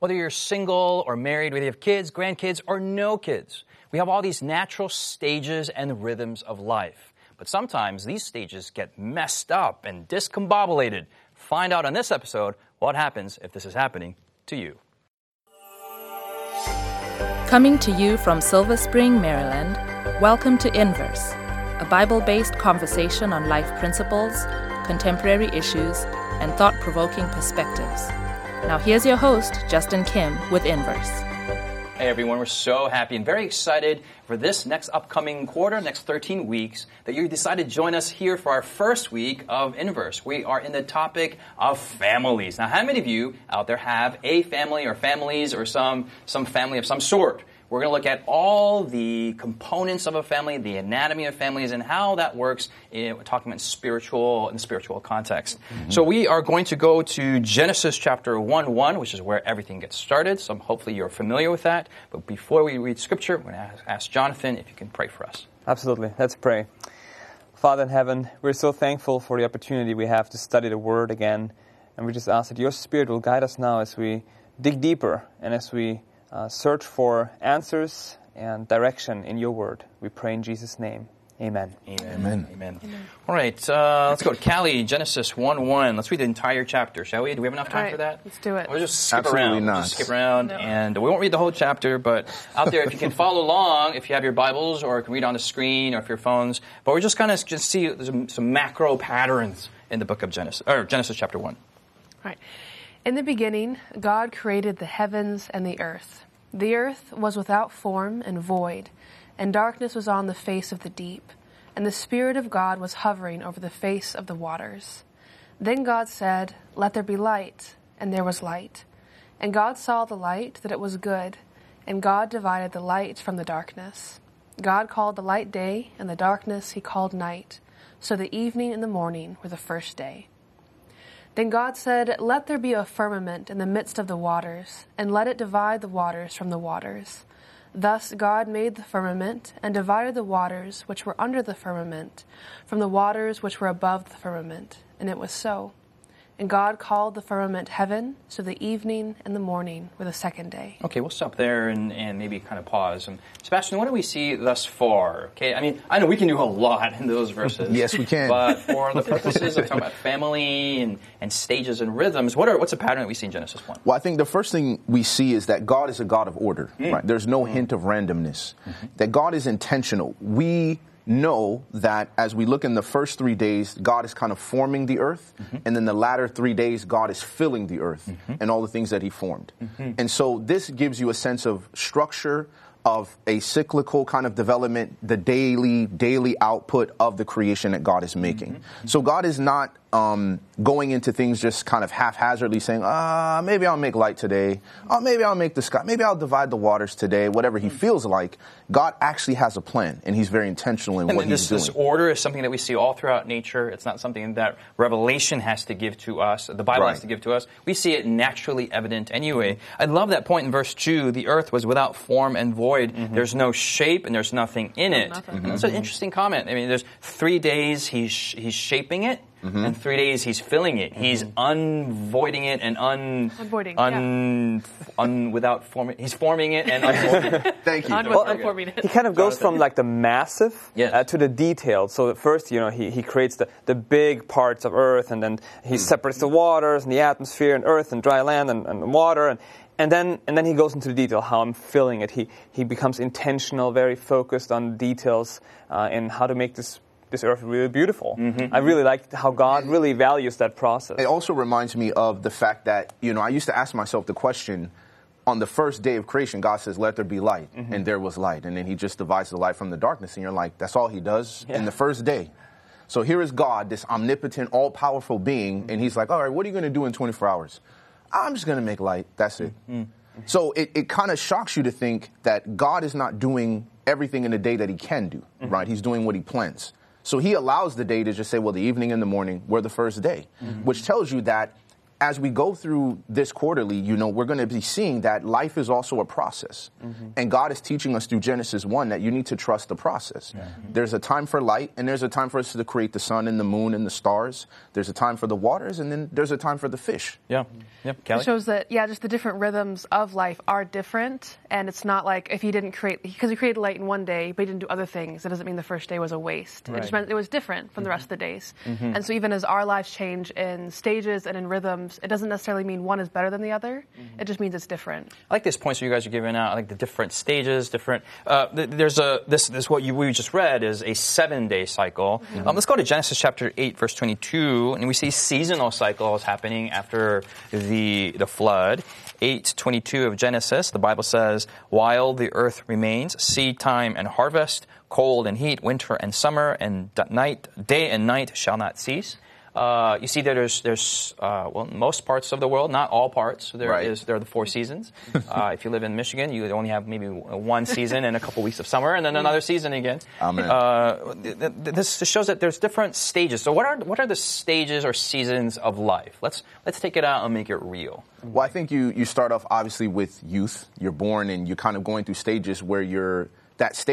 Whether you're single or married, whether you have kids, grandkids, or no kids, we have all these natural stages and rhythms of life. But sometimes these stages get messed up and discombobulated. Find out on this episode what happens if this is happening to you. Coming to you from Silver Spring, Maryland, welcome to Inverse, a Bible-based conversation on life principles, contemporary issues, and thought-provoking perspectives. Now here's your host, Justin Kim, with Inverse. Hey everyone, we're so happy and very excited for this next upcoming quarter, next 13 weeks, that you decided to join us here for our first week of Inverse. We are in the topic of families. Now, how many of you out there have a family or families or some family of some sort? We're going to look at all the components of a family, the anatomy of families, and how that works in talking about spiritual context. Mm-hmm. So we are going to go to Genesis chapter 1:1, which is where everything gets started. So hopefully you're familiar with that. But before we read Scripture, we're going to ask Jonathan if you can pray for us. Absolutely. Let's pray. Father in heaven, we're so thankful for the opportunity we have to study the Word again. And we just ask that your Spirit will guide us now as we dig deeper and as we search for answers and direction in your word. We pray in Jesus' name. Amen. Amen. All right, let's go to Callie, Genesis 1:1. Let's read the entire chapter, shall we? Do we have enough time for that? Let's do it. We'll just skip around. Not. We'll just skip around, and we won't read the whole chapter, but out there, if you can follow along, if you have your Bibles or can read on the screen or if your phones, but we're just going to just see some macro patterns in the book of Genesis, or Genesis chapter 1. All right. In the beginning, God created the heavens and the earth. The earth was without form and void, and darkness was on the face of the deep, and the Spirit of God was hovering over the face of the waters. Then God said, "Let there be light," and there was light. And God saw the light, that it was good, and God divided the light from the darkness. God called the light day, and the darkness he called night. So the evening and the morning were the first day. Then God said, "Let there be a firmament in the midst of the waters, and let it divide the waters from the waters." Thus God made the firmament, and divided the waters which were under the firmament from the waters which were above the firmament, and it was so. And God called the firmament heaven, so the evening and the morning were the second day. Okay, we'll stop there and maybe kind of pause. And Sebastian, what do we see thus far? Okay, I mean, I know we can do a lot in those verses. Yes, we can. But for the purposes of talking about family and stages and rhythms, what's the pattern that we see in Genesis 1? Well, I think the first thing we see is that God is a God of order. Mm. Right? There's no hint of randomness. Mm-hmm. That God is intentional. We know that as we look in the first 3 days, God is kind of forming the earth. Mm-hmm. And then the latter 3 days, God is filling the earth mm-hmm. and all the things that he formed. Mm-hmm. And so this gives you a sense of structure, of a cyclical kind of development, the daily output of the creation that God is making. Mm-hmm. So God is not going into things just kind of haphazardly saying, maybe I'll make light today. Oh, maybe I'll make the sky. Maybe I'll divide the waters today. Whatever he feels like, God actually has a plan, and he's very intentional in what he's doing. This order is something that we see all throughout nature. It's not something that revelation has to give to us, the Bible has to give to us. We see it naturally evident anyway. I love that point in verse 2, the earth was without form and void. Mm-hmm. There's no shape, and there's nothing in it. Mm-hmm. And that's an interesting comment. I mean, there's 3 days he's shaping it. Mm-hmm. And 3 days he's filling it. Mm-hmm. He's unvoiding it and without forming. He's forming it and unvoiding it. Thank you. He kind of goes from like the massive to the detailed. So at first, he creates the big parts of earth, and then he separates the waters and the atmosphere and earth and dry land and water. And then he goes into the detail, how I'm filling it. He becomes intentional, very focused on details and how to make this earth really beautiful. Mm-hmm. I really like how God really values that process. It also reminds me of the fact that, I used to ask myself the question, on the first day of creation, God says, "Let there be light," mm-hmm. and there was light. And then he just divides the light from the darkness, and you're like, that's all he does in the first day. So here is God, this omnipotent, all-powerful being, mm-hmm. and he's like, all right, what are you going to do in 24 hours? I'm just going to make light. That's it. Mm-hmm. So it kind of shocks you to think that God is not doing everything in the day that he can do, mm-hmm. right? He's doing what he plans. So he allows the day to just say, well, the evening and the morning were the first day, mm-hmm. which tells you that as we go through this quarterly, you know, we're going to be seeing that life is also a process. Mm-hmm. And God is teaching us through Genesis 1 that you need to trust the process. Yeah. Mm-hmm. There's a time for light, and there's a time for us to create the sun and the moon and the stars. There's a time for the waters, and then there's a time for the fish. Yeah. Yeah. Kelly? It shows that, yeah, just the different rhythms of life are different, and it's not like if he didn't create, because he created light in one day, but he didn't do other things, it doesn't mean the first day was a waste. Right. It just meant it was different from the rest of the days. Mm-hmm. And so even as our lives change in stages and in rhythms, it doesn't necessarily mean one is better than the other. Mm-hmm. It just means it's different. I like this point. So you guys are giving out, I like the different stages, different. There's a this what we just read is a 7-day cycle. Mm-hmm. Let's go to Genesis chapter 8, verse 22, and we see seasonal cycles happening after the flood. 8:22 of Genesis, the Bible says, "While the earth remains, seed time and harvest, cold and heat, winter and summer, and night, day and night shall not cease." You see that there's most parts of the world, not all parts. There are the 4 seasons. If you live in Michigan, you only have maybe one season and a couple weeks of summer, and then another season again. Amen. This shows that there's different stages. So what are the stages or seasons of life? Let's take it out and make it real. Well, I think you start off obviously with youth. You're born and you're kind of going through stages where you're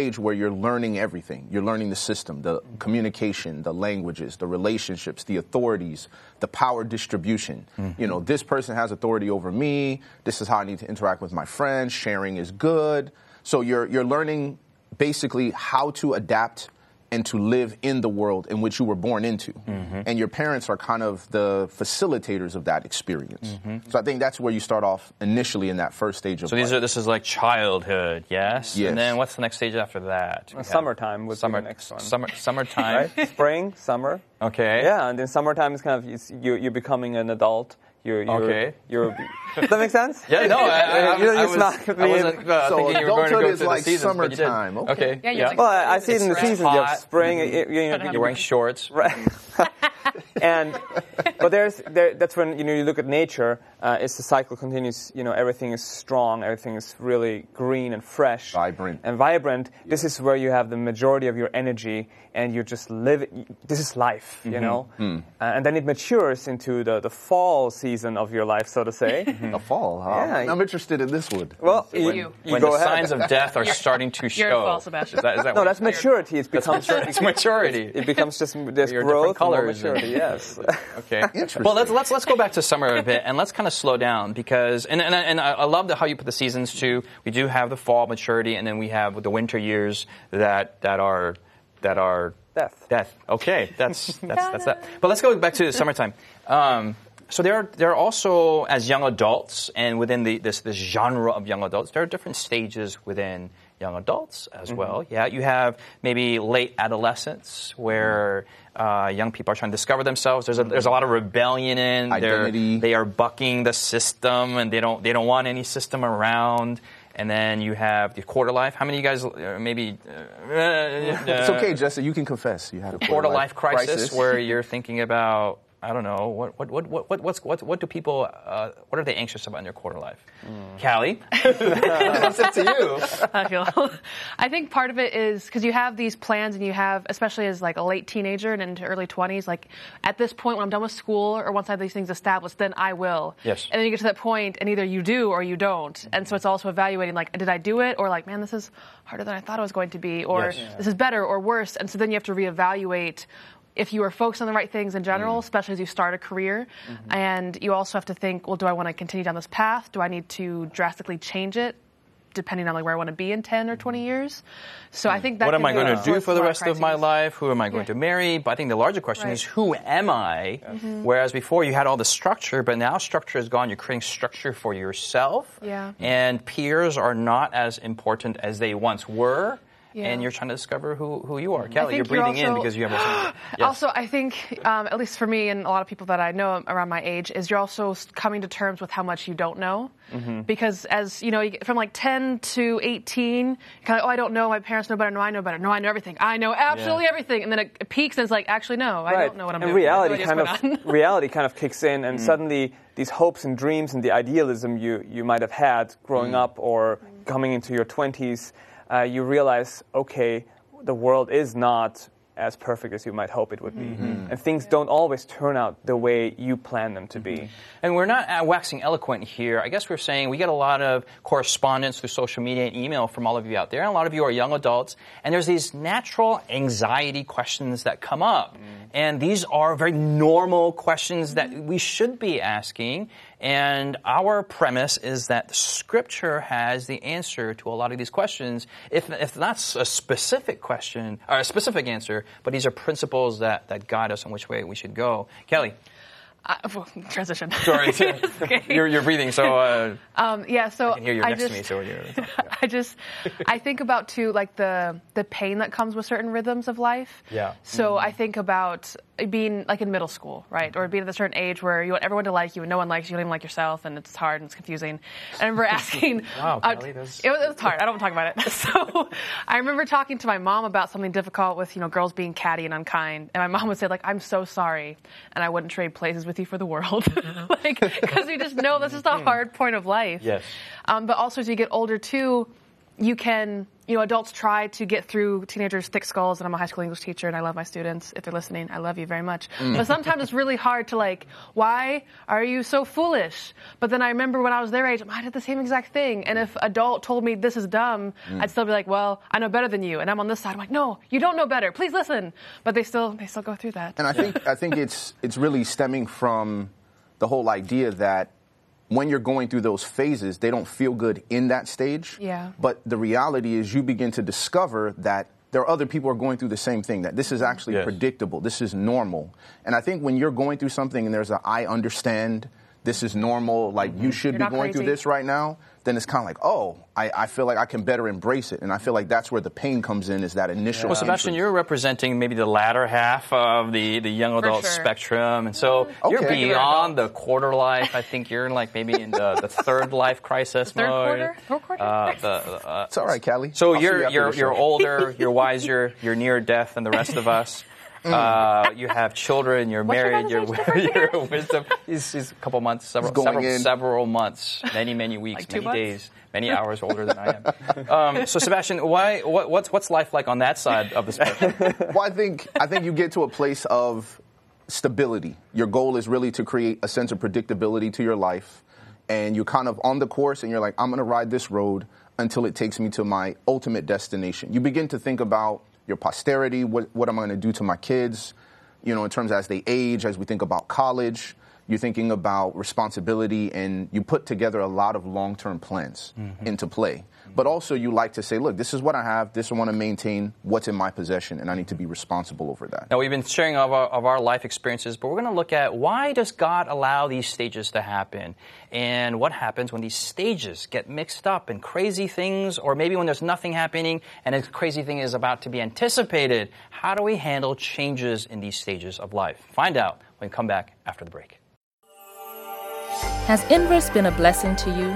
learning everything. You're learning the system, the communication, the languages, the relationships, the authorities, the power distribution. Mm-hmm. You know, this person has authority over me. This is how I need to interact with my friends. Sharing is good. So you're learning basically how to adapt and to live in the world in which you were born into. Mm-hmm. And your parents are kind of the facilitators of that experience. Mm-hmm. So I think that's where you start off initially in that first stage of life. So this is like childhood, yes? Yes. And then what's the next stage after that? Summertime would be the next one. Summertime. Right? Spring, summer. Okay. Yeah, and then summertime is kind of, you're becoming an adult. Does that make sense? Yeah, no. I wasn't thinking you were going to go through like the seasons. Summertime. Okay. Yeah, yeah. Like, well, I see it in the seasons of spring. Mm-hmm. You're wearing shorts, right? But that's when you look at nature. It's the cycle continues. Everything is strong. Everything is really green and fresh, vibrant. Yeah. This is where you have the majority of your energy, and you're just living. This is life, mm-hmm. Mm. And then it matures into the fall season of your life, so to say. Mm-hmm. The fall, huh? Yeah. I'm interested in this one. Well, signs of death are starting to show. You're fall, Sebastian. Is that that's maturity. It's maturity. It becomes just this growth, colors, maturity. Yes. Okay. Well, let's go back to summer a bit, and let's kind of slow down because and I love how you put the seasons too. We do have the fall maturity, and then we have the winter years that are death. Okay, that's that. But let's go back to the summertime. So there are also, as young adults and within this genre of young adults, there are different stages within young adults as mm-hmm. well. Yeah, you have maybe late adolescence where young people are trying to discover themselves. There's a lot of rebellion in identity. They are bucking the system and they don't want any system around. And then you have the quarter life. How many of you guys maybe... it's okay, Justin. You can confess. You had a quarter life crisis where you're thinking about... I don't know what do people what are they anxious about in their quarter life? Mm. Callie, that's up to you. I think part of it is because you have these plans, and you have, especially as like a late teenager and into early 20s, like at this point when I'm done with school or once I have these things established, then I will. Yes. And then you get to that point, and either you do or you don't, and so it's also evaluating like, did I do it, or like, man, this is harder than I thought it was going to be, or yes. This is better or worse, and so then you have to reevaluate. If you are focused on the right things in general, especially as you start a career, mm-hmm. and you also have to think, well, do I want to continue down this path? Do I need to drastically change it, depending on like where I want to be in 10 or 20 years? So I think that. What am I going to do for the rest of my life? Who am I going to marry? But I think the larger question is, who am I? Mm-hmm. Whereas before you had all the structure, but now structure is gone. You're creating structure for yourself, and peers are not as important as they once were. Yeah. And you're trying to discover who you are. Kelly, you're breathing in because you have a... Yes. Also, I think, at least for me and a lot of people that I know around my age, is you're also coming to terms with how much you don't know. Mm-hmm. Because as, you get from like 10 to 18, you're kind of like, oh, I don't know. My parents know better. No, I know better. No, I know everything. I know absolutely everything. And then it peaks and it's like, actually, no, I don't know what I'm doing. Reality kind of kicks in, and suddenly these hopes and dreams and the idealism you might have had growing up or coming into your 20s, you realize, okay, the world is not as perfect as you might hope it would be. Mm-hmm. And things don't always turn out the way you plan them to be. And we're not waxing eloquent here. I guess we're saying we get a lot of correspondence through social media and email from all of you out there. And a lot of you are young adults. And there's these natural anxiety questions that come up. Mm. And these are very normal questions that we should be asking. And our premise is that Scripture has the answer to a lot of these questions, if not a specific question or a specific answer, but these are principles that guide us on which way we should go. Kelly. Transition. Sorry, okay. You're breathing, so I can hear you next to me. So you're, yeah. I think about too, like the pain that comes with certain rhythms of life. Yeah. So I think about being like in middle school, right, or being at a certain age where you want everyone to like you and no one likes you, you don't even like yourself, and it's hard and it's confusing. And I remember asking. Wow, Kelly, it was hard. I don't want to talk about it. So I remember talking to my mom about something difficult with girls being catty and unkind, and my mom would say like, "I'm so sorry," and I wouldn't trade places with you for the world, like, because we just know this is the hard point of life. Yes. But also, as you get older too, you can, adults try to get through teenagers' thick skulls. And I'm a high school English teacher, and I love my students. If they're listening, I love you very much. But sometimes it's really hard to like, why are you so foolish? But then I remember when I was their age, I did the same exact thing. And if an adult told me this is dumb, I'd still be like, well, I know better than you, and I'm on this side. I'm like, no, you don't know better. Please listen. But they still go through that. And I think it's really stemming from the whole idea that when you're going through those phases, they don't feel good in that stage. Yeah. But the reality is you begin to discover that there are other people who are going through the same thing, that this is actually predictable. This is normal. And I think when you're going through something and there's a, I understand, this is normal, like you should be going through this right now, then it's kind of like, oh, I feel like I can better embrace it. And I feel like that's where the pain comes in, is that initial. Well, Sebastian, you're representing maybe the latter half of the young adult spectrum. And so you're beyond the quarter life. I think you're like maybe in the third life crisis mode. Third quarter? It's all right, Callie. So you're older, you're wiser, you're nearer death than the rest of us. You have children, you're married, your wisdom is a couple months, several months, many weeks, like many days, many hours older than I am. So Sebastian, what's life like on that side of the spectrum? Well, I think you get to a place of stability. Your goal is really to create a sense of predictability to your life, and you're kind of on the course and you're like, I'm going to ride this road until it takes me to my ultimate destination. You begin to think about your posterity, what am I going to do to my kids, in terms of as they age, as we think about college, you're thinking about responsibility, and you put together a lot of long-term plans into play. But also you like to say, look, this is what I have, this I want to maintain, what's in my possession, and I need to be responsible over that. Now, we've been sharing of our life experiences, but we're going to look at why does God allow these stages to happen, and what happens when these stages get mixed up in crazy things, or maybe when there's nothing happening and a crazy thing is about to be anticipated. How do we handle changes in these stages of life? Find out when we come back after the break. Has Inverse been a blessing to you?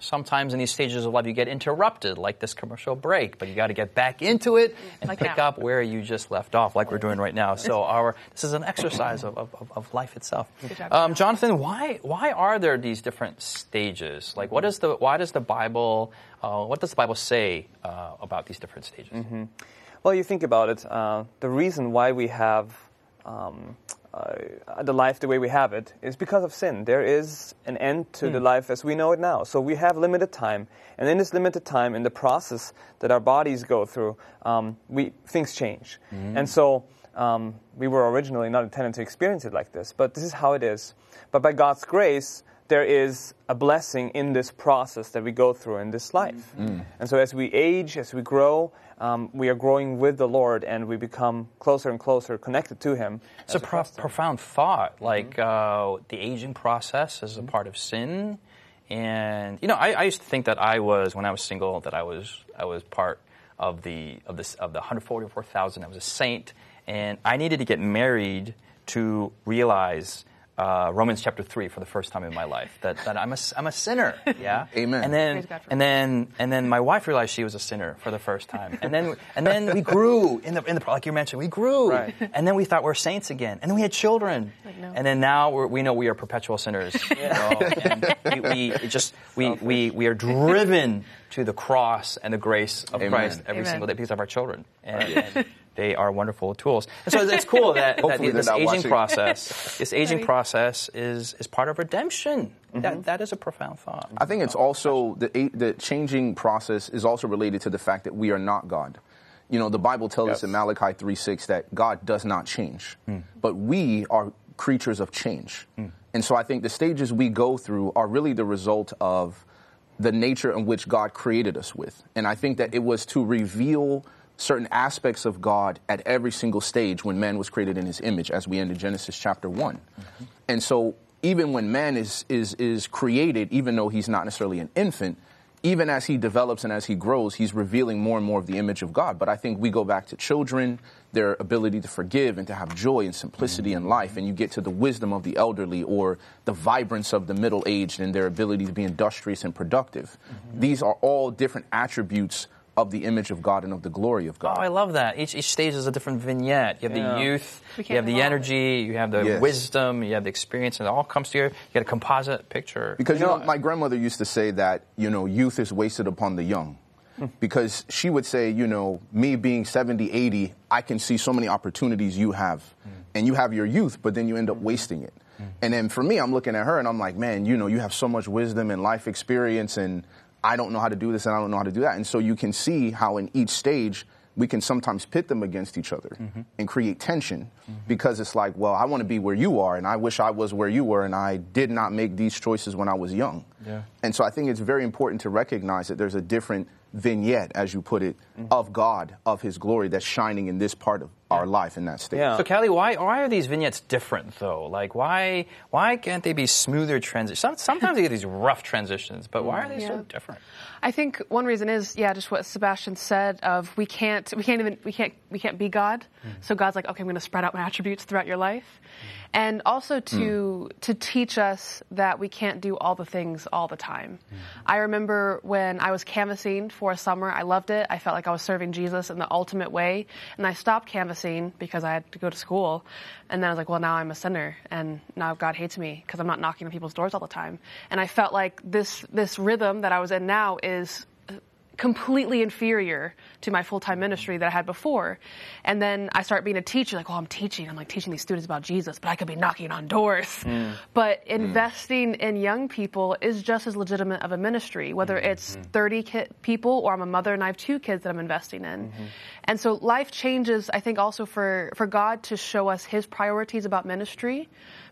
Sometimes in these stages of life you get interrupted, like this commercial break, but you got to get back into it and like pick up where you just left off, like we're doing right now. So this is an exercise of life itself. Jonathan, why are there these different stages? Like, what does the Bible say about these different stages? Mm-hmm. Well, you think about it. The reason why we have the life the way we have it is because of sin. There is an end to the life as we know it now. So we have limited time, and in this limited time, in the process that our bodies go through, things change. And so we were originally not intended to experience it like this, but this is how it is. But by God's grace, there is a blessing in this process that we go through in this life. And so as we age, as we grow, we are growing with the Lord, and we become closer and closer connected to Him. It's a profound thought, like the aging process is a part of sin. And, I used to think that when I was single, I was part of the 144,000. I was a saint, and I needed to get married to realize Romans chapter 3 for the first time in my life, that I'm a sinner, yeah? Amen. And then my wife realized she was a sinner for the first time. And then we grew in the like you mentioned, we grew. Right. And then we thought we're saints again. And then we had children. Like, no. And then now we know we are perpetual sinners. Yeah. You know? And we are driven to the cross and the grace of Amen. Christ every Amen. Single day because of our children. And they are wonderful tools. And so it's cool that this aging process is part of redemption. Mm-hmm. That is a profound thought. I think it's also, the changing process is also related to the fact that we are not God. You know, the Bible tells us in Malachi 3:6 that God does not change. Mm. But we are creatures of change. Mm. And so I think the stages we go through are really the result of the nature in which God created us with. And I think that it was to reveal certain aspects of God at every single stage when man was created in his image, as we end in Genesis chapter 1. Mm-hmm. And so even when man is created, even though he's not necessarily an infant, even as he develops and as he grows, he's revealing more and more of the image of God. But I think we go back to children, their ability to forgive and to have joy and simplicity mm-hmm. in life, and you get to the wisdom of the elderly or the vibrance of the middle-aged and their ability to be industrious and productive. Mm-hmm. These are all different attributes of the image of God and of the glory of God. Oh, I love that. Each stage is a different vignette. You have the youth, you have the energy, you have the wisdom, you have the experience, and it all comes together. You get a composite picture. Because, you know, my grandmother used to say that, you know, youth is wasted upon the young. Because she would say, you know, me being 70, 80, I can see so many opportunities you have. Mm. And you have your youth, but then you end up wasting it. Mm. And then for me, I'm looking at her and I'm like, man, you know, you have so much wisdom and life experience, and I don't know how to do this and I don't know how to do that. And so you can see how in each stage we can sometimes pit them against each other mm-hmm. and create tension mm-hmm. because it's like, well, I want to be where you are and I wish I was where you were and I did not make these choices when I was young. Yeah. And so I think it's very important to recognize that there's a different vignette, as you put it, mm-hmm. of God, of his glory that's shining in this part of our life in that stage. Yeah. So, Callie, why are these vignettes different, though? Like, why can't they be smoother transitions? Sometimes you get these rough transitions, but why are they so different? I think one reason is, just what Sebastian said of we can't be God. Mm-hmm. So God's like, okay, I'm going to spread out my attributes throughout your life. Mm-hmm. And also to teach us that we can't do all the things all the time. Mm-hmm. I remember when I was canvassing for a summer, I loved it. I felt like I was serving Jesus in the ultimate way. And I stopped canvassing because I had to go to school, and then I was like, well, now I'm a sinner, and now God hates me because I'm not knocking on people's doors all the time. And I felt like this rhythm that I was in now is completely inferior to my full-time ministry that I had before. And then I start being a teacher, like, oh, I'm teaching these students about Jesus, but I could be knocking on doors. Mm. But investing in young people is just as legitimate of a ministry, whether it's 30 people or I'm a mother and I have 2 kids that I'm investing in. Mm-hmm. And so life changes, I think, also for God to show us his priorities about ministry,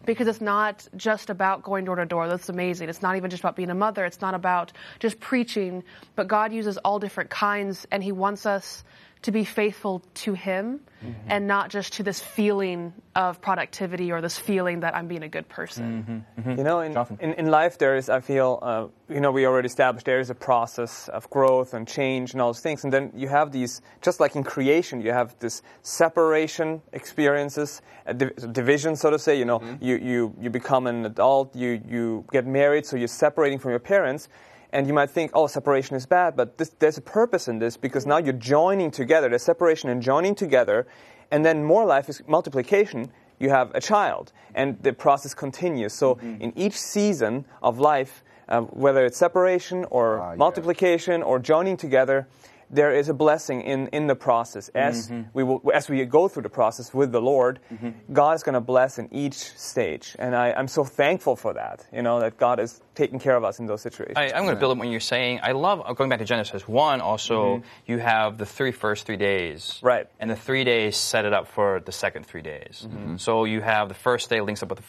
because it's not just about going door to door. That's amazing. It's not even just about being a mother. It's not about just preaching, but God uses all different kinds, and he wants us to be faithful to him mm-hmm. and not just to this feeling of productivity or this feeling that I'm being a good person. Mm-hmm. Mm-hmm. You know, in life there is, I feel, you know, we already established there is a process of growth and change and all those things. And then you have these, just like in creation, you have this separation experiences, division, so to say. You know, mm-hmm. you become an adult, you get married, so you're separating from your parents. And you might think, oh, separation is bad, but there's a purpose in this, because now you're joining together. There's separation and joining together, and then more life is multiplication. You have a child, and the process continues. So mm-hmm. in each season of life, whether it's separation or multiplication or joining together, there is a blessing in the process. As mm-hmm. we go through the process with the Lord, mm-hmm. God is going to bless in each stage. And I'm so thankful for that, you know, that God is taking care of us in those situations. I'm going to build up when you're saying, I love going back to Genesis 1 also, mm-hmm. you have the first three days. Right. And the 3 days set it up for the second 3 days. Mm-hmm. So you have the first day links up with the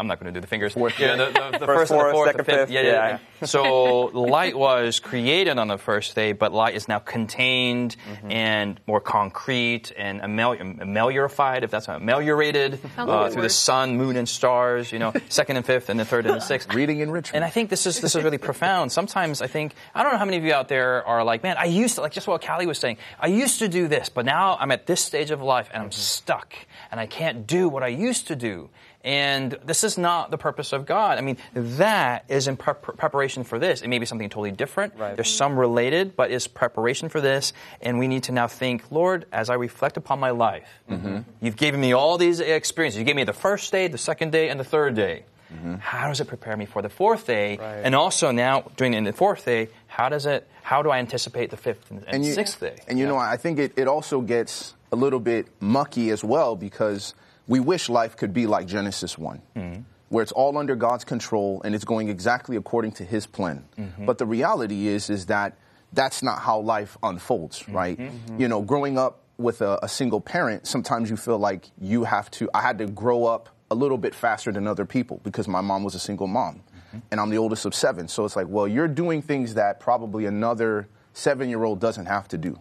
I'm not going to do the fingers. The first and the fourth, second, the fifth. Yeah. So light was created on the first day, but light is now contained mm-hmm. and more concrete and ameliorated, if that's not ameliorated, through the sun, moon, and stars, you know, second and fifth, and the third and the sixth. Reading enrichment. And I think this is really profound. Sometimes I think, I don't know how many of you out there are like, man, I used to, like just what Callie was saying, I used to do this, but now I'm at this stage of life and I'm stuck and I can't do what I used to do. And this is not the purpose of God. I mean, that is in preparation for this. It may be something totally different. Right. There's some related, but it's preparation for this. And we need to now think, Lord, as I reflect upon my life, mm-hmm. you've given me all these experiences. You gave me the first day, the second day, and the third day. Mm-hmm. How does it prepare me for the fourth day? Right. And also now, during the fourth day, how do I anticipate the fifth and sixth day? And you know, I think it also gets a little bit mucky as well, because we wish life could be like Genesis 1, mm-hmm. where it's all under God's control and it's going exactly according to his plan. Mm-hmm. But the reality is that that's not how life unfolds, mm-hmm. right? Mm-hmm. You know, growing up with a single parent, sometimes you feel like you have to, I had to grow up a little bit faster than other people because my mom was a single mom, mm-hmm. and I'm the oldest of seven. So it's like, well, you're doing things that probably another seven-year-old doesn't have to do.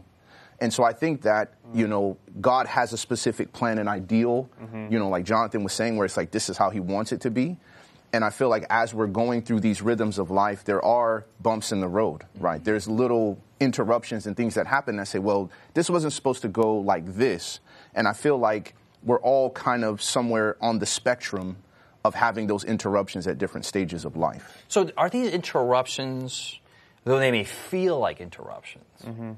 And so I think that, mm-hmm. you know, God has a specific plan and ideal, mm-hmm. you know, like Jonathan was saying, where it's like, this is how he wants it to be. And I feel like as we're going through these rhythms of life, there are bumps in the road, mm-hmm. right? There's little interruptions and things that happen that say, well, this wasn't supposed to go like this. And I feel like we're all kind of somewhere on the spectrum of having those interruptions at different stages of life. So are these interruptions, though they may feel like interruptions, mm-hmm.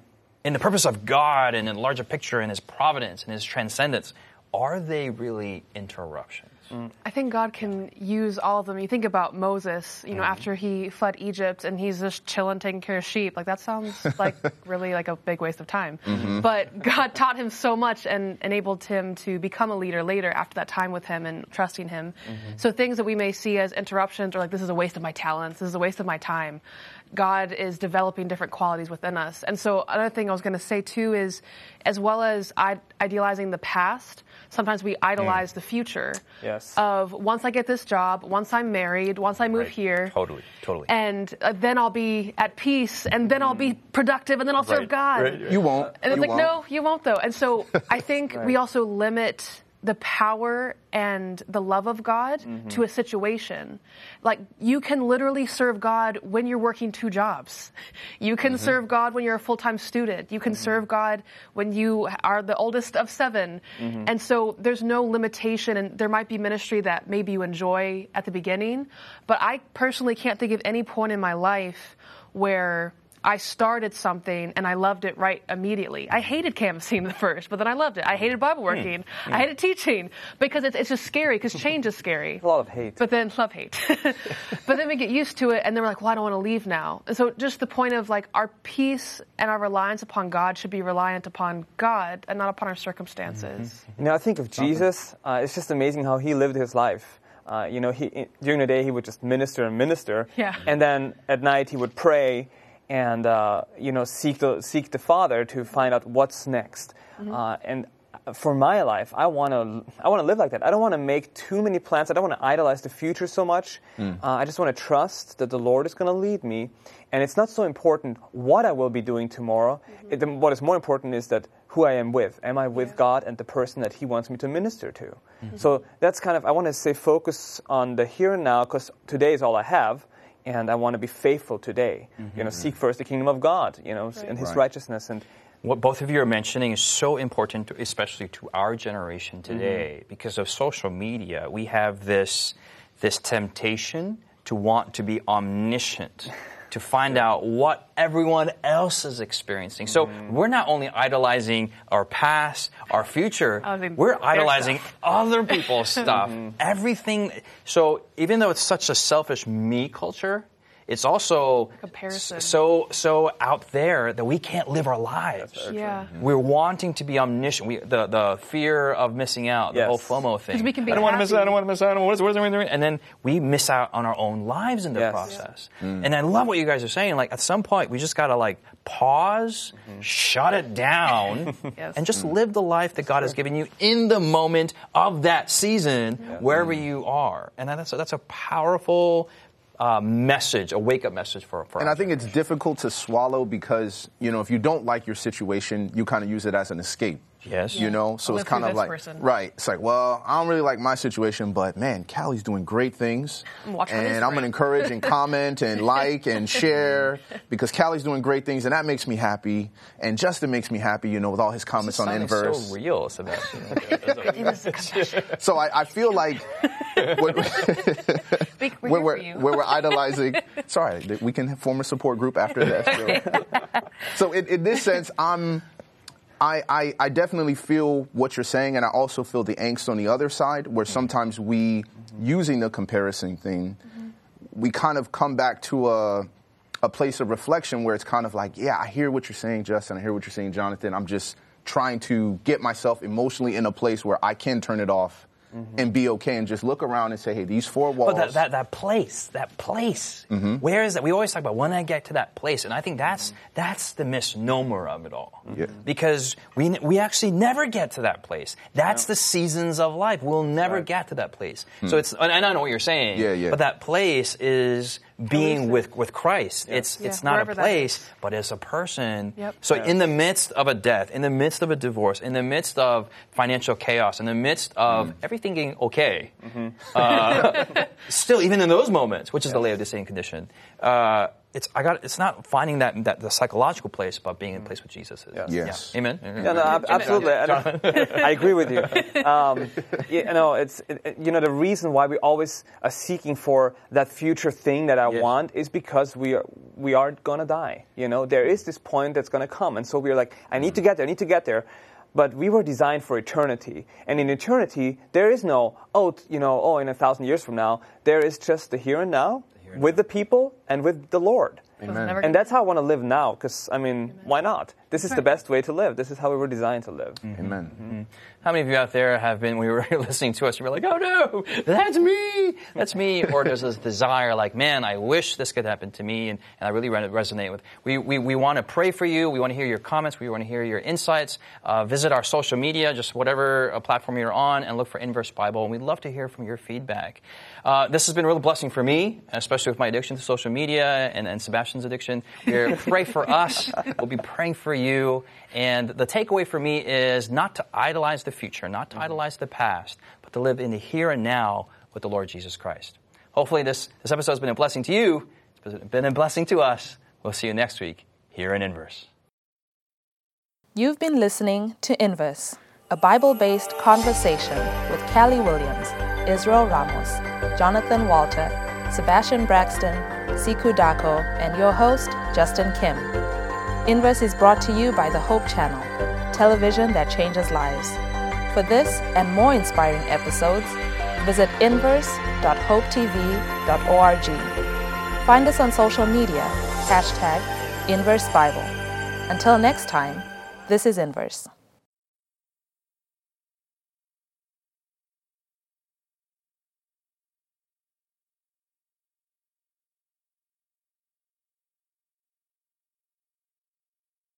in the purpose of God and in the larger picture and his providence and his transcendence, are they really interruptions? Mm. I think God can use all of them. You think about Moses, you know, mm-hmm. after he fled Egypt and he's just chilling, taking care of sheep. Like, that sounds like really like a big waste of time. Mm-hmm. But God taught him so much and enabled him to become a leader later after that time with him and trusting him. Mm-hmm. So things that we may see as interruptions or like, this is a waste of my talents, this is a waste of my time. God is developing different qualities within us. And so another thing I was going to say too is, as well as idealizing the past, sometimes we idolize the future. Yes. Of once I get this job, once I'm married, once I move here. Totally. And then I'll be at peace, and then I'll be productive, and then I'll serve God. Right. You won't. And it's like, no, you won't though. And so I think we also limit the power and the love of God mm-hmm. to a situation. Like, you can literally serve God when you're working two jobs. You can mm-hmm. serve God when you're a full-time student. You can mm-hmm. serve God when you are the oldest of seven. Mm-hmm. And so there's no limitation, and there might be ministry that maybe you enjoy at the beginning, but I personally can't think of any point in my life where I started something and I loved it right immediately. I hated canvassing at first, but then I loved it. I hated Bible working. Mm. I hated teaching because it's just scary, because change is scary. Love hate. But then we get used to it and then we're like, well, I don't want to leave now. And so just the point of like, our peace and our reliance upon God should be reliant upon God and not upon our circumstances. You know, I think of Jesus, it's just amazing how he lived his life. You know, during the day he would just minister. Yeah. And then at night he would pray and you know, seek the Father to find out what's next. Mm-hmm. And for my life, I want to live like that. I don't want to make too many plans. I don't want to idolize the future so much. I just want to trust that the Lord is going to lead me. And it's not so important what I will be doing tomorrow. Mm-hmm. What is more important is that who I am with. Am I with God and the person that he wants me to minister to? Mm-hmm. So that's kind of, I want to say, focus on the here and now, because today is all I have. And I want to be faithful today. Mm-hmm. You know, seek first the kingdom of God, you know, and his righteousness. And what both of you are mentioning is so important, especially to our generation today, mm-hmm. because of social media. We have this temptation to want to be omniscient, to find out what everyone else is experiencing. Mm-hmm. So we're not only idolizing our past, our future, we're idolizing other people's stuff, mm-hmm. everything. So even though it's such a selfish me culture, it's also so out there that we can't live our lives. Yeah. Mm-hmm. We're wanting to be omniscient. The fear of missing out, the whole FOMO thing. We can be I don't want to miss out. And then we miss out on our own lives in the process. Yeah. Mm-hmm. And I love what you guys are saying. Like, at some point, we just got to like pause, mm-hmm. shut it down, and just live the life that God has given you in the moment of that season, wherever you are. And that's a powerful message, a wake-up message for and I think it's difficult to swallow because, you know, if you don't like your situation, you kind of use it as an escape. Yes. You know, so it's kind of like, it's like, well, I don't really like my situation, but man, Callie's doing great things. I'm going to encourage and comment and like and share because Callie's doing great things and that makes me happy. And Justin makes me happy, you know, with all his comments on Inverse. So real, Sebastian. So I feel like where we're idolizing. Sorry, we can form a support group after that. So in this sense, I definitely feel what you're saying, and I also feel the angst on the other side, where sometimes we, using the comparison thing, we kind of come back to a place of reflection where it's kind of like, yeah, I hear what you're saying, Justin, I hear what you're saying, Jonathan. I'm just trying to get myself emotionally in a place where I can turn it off and be okay and just look around and say, hey, these four walls. But that place, where is that? We always talk about when I get to that place, and I think that's the misnomer of it all. Yeah. Because we actually never get to that place. That's the seasons of life. We'll never get to that place. So it's, and I know what you're saying, but that place is being with Christ. It's not a place, but it's a person. So in the midst of a death, in the midst of a divorce, in the midst of financial chaos, in the midst of everything getting okay, still, even in those moments, which is the Laodicean condition, it's not finding that the psychological place, but being in place with Jesus is. Yes. Yeah. Amen. Yeah, no, absolutely. I agree with you. You know, the reason why we always are seeking for that future thing that I want is because we are gonna die. You know, there is this point that's gonna come, and so we're like, I need to get there. I need to get there. But we were designed for eternity. And in eternity, there is no, in 1,000 years from now, there is just the here and now. With the people and with the Lord. Amen. And that's how I want to live now, because, I mean, why not? This is the best way to live. This is how we were designed to live. Mm-hmm. Amen. Mm-hmm. How many of you out there we were listening to us, and we were like, oh no, that's me. Or there's this desire like, man, I wish this could happen to me, and I really resonate with. We want to pray for you. We want to hear your comments. We want to hear your insights. Visit our social media, just whatever platform you're on, and look for Inverse Bible. And we'd love to hear from your feedback. This has been a real blessing for me, especially with my addiction to social media and Sebastian's addiction. Pray for us. We'll be praying for you. And the takeaway for me is not to idolize the future, not to idolize the past, but to live in the here and now with the Lord Jesus Christ. Hopefully this episode has been a blessing to you. It's been a blessing to us. We'll see you next week here in Inverse. You've been listening to Inverse, a Bible-based conversation with Callie Williams, Israel Ramos, Jonathan Walter, Sebastian Braxton, Siku Dako, and your host, Justin Kim. Inverse is brought to you by the Hope Channel, television that changes lives. For this and more inspiring episodes, visit inverse.hopetv.org. Find us on social media, #InverseBible. Until next time, this is Inverse.